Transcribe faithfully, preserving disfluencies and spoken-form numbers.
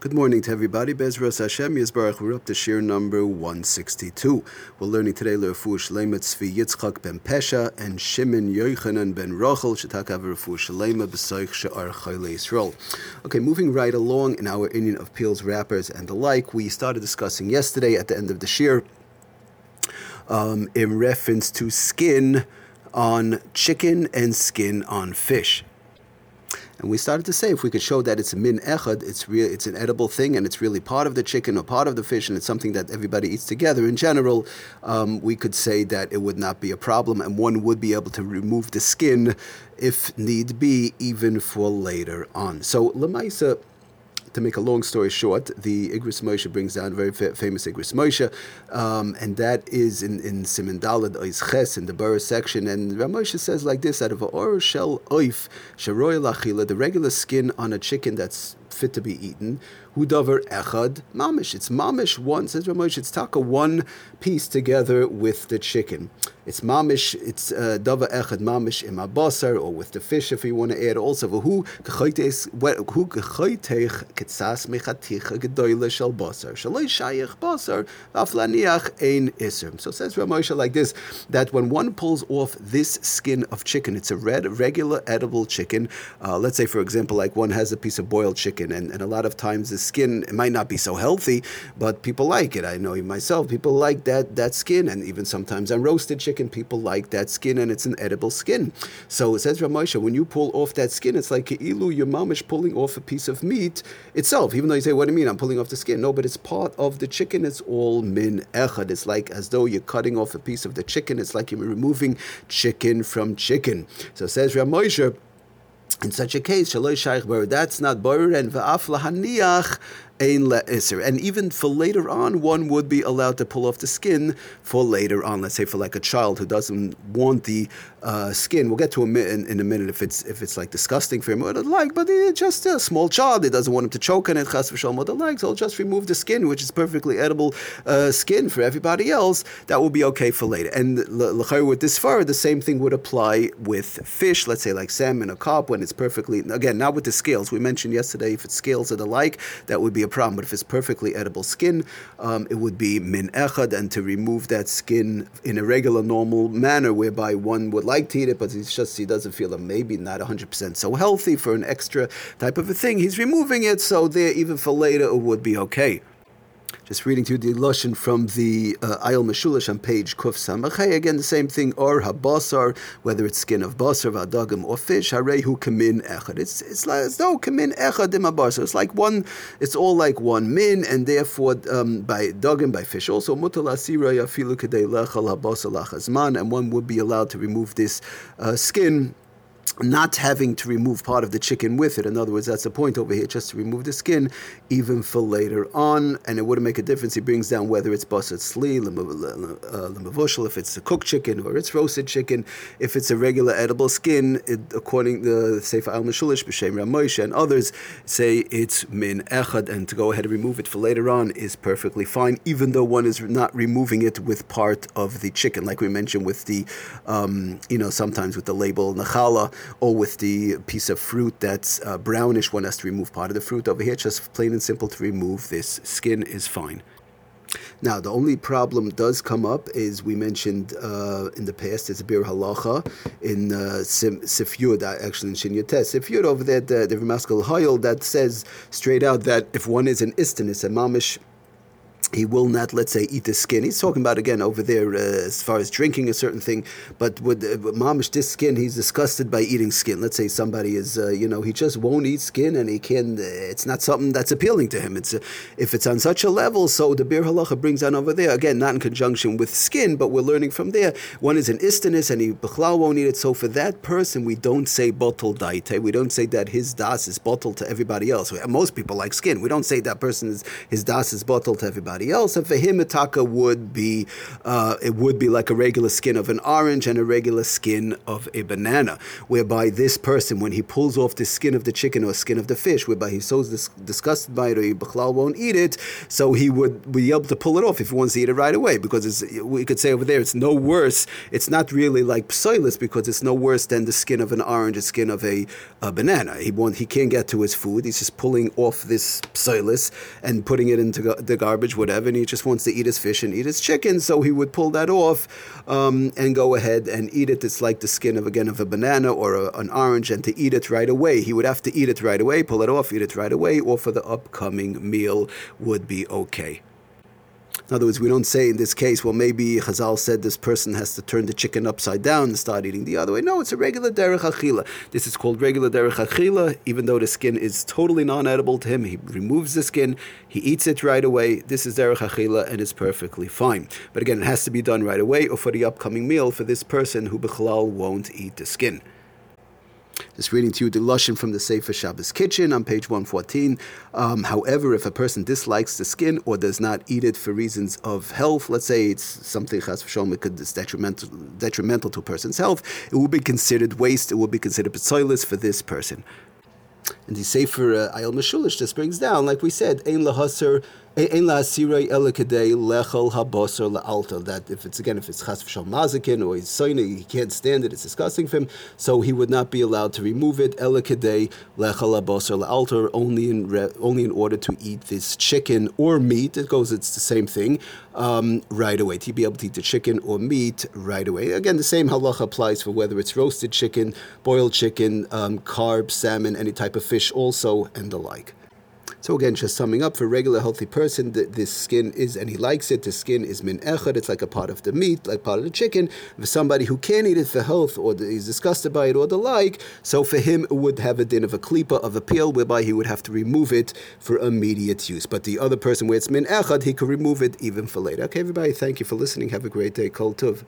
Good morning to everybody. Bezras Hashem Yisbarach. We're up to shir number one sixty-two. We're learning today L'Refu Shlema Tzvi Yitzchak ben Pesha and Shimon Yochanan ben Rochel Shetakav Refu Shlema B'Soich She'ar Chayla Yisrael. Okay, moving right along in our Indian of Peels, Wrappers, and the like, we started discussing yesterday at the end of the shir um, in reference to skin on chicken and skin on fish. And we started to say if we could show that it's a min echad, it's real, it's an edible thing, and it's really part of the chicken or part of the fish, and it's something that everybody eats together in general, um, we could say that it would not be a problem, and one would be able to remove the skin if need be, even for later on. So Lamaisa, to make a long story short, the Igros Moshe brings down very fa- famous Igros Moshe, um, and that is in in Siman Daled Ois Ches in the Bura section. And Ramayush says like this: out of a or shell oif sheroy lachila, the regular skin on a chicken that's fit to be eaten, hudavar echad mamish. It's mamish one. Says Ramayush, it's taka one piece together with the chicken. It's mamish. It's dava echad mamish im abasar, or with the fish if you want to add also. Who kechayteich Kitsas mechaticha gedoyle shel basar shaloi shayich basar aflaniach ein iser. So says Ramayush like this, that when one pulls off this skin of chicken, it's a red, regular edible chicken. Uh, let's say, for example, like one has a piece of boiled chicken, and, and a lot of times the skin, it might not be so healthy, but people like it. I know myself, people like that that skin, and even sometimes on roasted chicken, people like that skin, and it's an edible skin. So it says Ramayush, when you pull off that skin, it's like ilu, your mom is pulling off a piece of meat itself, even though you say, what do you mean, I'm pulling off the skin? No, but it's part of the chicken. It's all min echad. It's like as though you're cutting off a piece of the chicken. It's like you're removing chicken from chicken. So says Ramayush, in such a case, shaloi shaykh bar, that's not bar, and va'af lahaniach ein le'iser. And even for later on, one would be allowed to pull off the skin for later on. Let's say for like a child who doesn't want the uh, skin. We'll get to him in, in a minute if it's if it's like disgusting for him or the like. But it's just a small child, it doesn't want him to choke on it, chas v'shalom or the like. So I'll just remove the skin, which is perfectly edible uh, skin for everybody else. That will be okay for later. And l'chayr with this far, the same thing would apply with fish. Let's say like salmon or carp, when it's perfectly, again, not with the scales. We mentioned yesterday if it's scales or the like, that would be a problem, but if it's perfectly edible skin, um, it would be min echad, and to remove that skin in a regular, normal manner, whereby one would like to eat it, but it's just he doesn't feel that, maybe not one hundred percent so healthy for an extra type of a thing. He's removing it, so there, even for later, it would be okay. Just reading through the lashon from the uh, Ayel Meshulash on page Kuf Samachay. Again, the same thing. Or habasar, whether it's skin of basar, vadagim, or fish, harehu kamin echad. It's it's like it's no kamin echadim habasar. It's like one. It's all like one min, and therefore um, by dagim, by fish also mutal asira yafilu kedei lechal habasar lachazman, and one would be allowed to remove this uh, skin, not having to remove part of the chicken with it. In other words, that's the point over here, just to remove the skin, even for later on, and it wouldn't make a difference. He brings down whether it's basar tzli, l'mevushel, if it's a cooked chicken or it's roasted chicken, if it's a regular edible skin, it, according to the Sefer Ayel Meshulash, B'Shem Ramayush, and others, say it's min echad, and to go ahead and remove it for later on is perfectly fine, even though one is not removing it with part of the chicken, like we mentioned with the, um, you know, sometimes with the label nachala, or with the piece of fruit that's uh, brownish, one has to remove part of the fruit. Over here, just plain and simple to remove this skin is fine. Now, the only problem does come up is we mentioned uh, in the past, it's a bir halacha in uh, Sif Yud, actually in Shin Yotes. Sif Yud over there, the, the Rimasqa Hayil, that says straight out that if one is an istanis, a mamish, he will not, let's say, eat the skin. He's talking about, again, over there, uh, as far as drinking a certain thing, but with, uh, with mamish, this skin, he's disgusted by eating skin. Let's say somebody is, uh, you know, he just won't eat skin, and he can, uh, it's not something that's appealing to him. It's uh, if it's on such a level, so the bir halacha brings down over there, again, not in conjunction with skin, but we're learning from there. One is an istanis, and he b'chlal won't eat it, so for that person, we don't say bottle daite. We don't say that his das is bottle to everybody else. Most people like skin. We don't say that person is, his das is bottle to everybody everybody else, and for him Mitaka would be uh, it would be like a regular skin of an orange and a regular skin of a banana, whereby this person, when he pulls off the skin of the chicken or skin of the fish, whereby he's so dis- disgusted by it or he b'chlal won't eat it, so he would be able to pull it off if he wants to eat it right away, because it's, we could say over there it's no worse, it's not really like psoilus, because it's no worse than the skin of an orange, the skin of a, a banana. He won't, he can't get to his food, he's just pulling off this psoilus and putting it into the garbage, whatever, and he just wants to eat his fish and eat his chicken, so he would pull that off um, and go ahead and eat it. It's like the skin of, again, of a banana or a, an orange, and to eat it right away. He would have to eat it right away, pull it off, eat it right away, or for the upcoming meal would be okay. In other words, we don't say in this case, well, maybe Chazal said this person has to turn the chicken upside down and start eating the other way. No, it's a regular derech achila. This is called regular derech achila, even though the skin is totally non-edible to him. He removes the skin, he eats it right away. This is derech achila and it's perfectly fine. But again, it has to be done right away or for the upcoming meal for this person who bichlal won't eat the skin. Just reading to you the Lashon from the Sefer Shabbos Kitchen on page one fourteen. Um, however, if a person dislikes the skin or does not eat it for reasons of health, let's say it's something chas v'shalom that's detrimental, detrimental to a person's health, it will be considered waste, it will be considered psoilus for this person. And the Sefer Ayel Meshulash just brings down, like we said, ein lahasir, ein lahasirei elikadei lechol habasar la'alta. That if it's, again, if it's chas v'shalom mazakin or he's soine, he can't stand it, it's disgusting for him, so he would not be allowed to remove it, elikadei lechol habasar la'alta, only in re, only in order to eat this chicken or meat. It goes, it's the same thing, um, right away. To be able to eat the chicken or meat right away. Again, the same halacha applies for whether it's roasted chicken, boiled chicken, um, carb, salmon, any type of fish also, and the like. So again, just summing up, for a regular healthy person, the, this skin is, and he likes it, the skin is min echad, it's like a part of the meat, like part of the chicken. For somebody who can't eat it for health, or the, is disgusted by it, or the like, so for him, it would have a din of a klipa, of a peel, whereby he would have to remove it for immediate use. But the other person, where it's min echad, he could remove it even for later. Okay, everybody, thank you for listening. Have a great day. Kol Tov.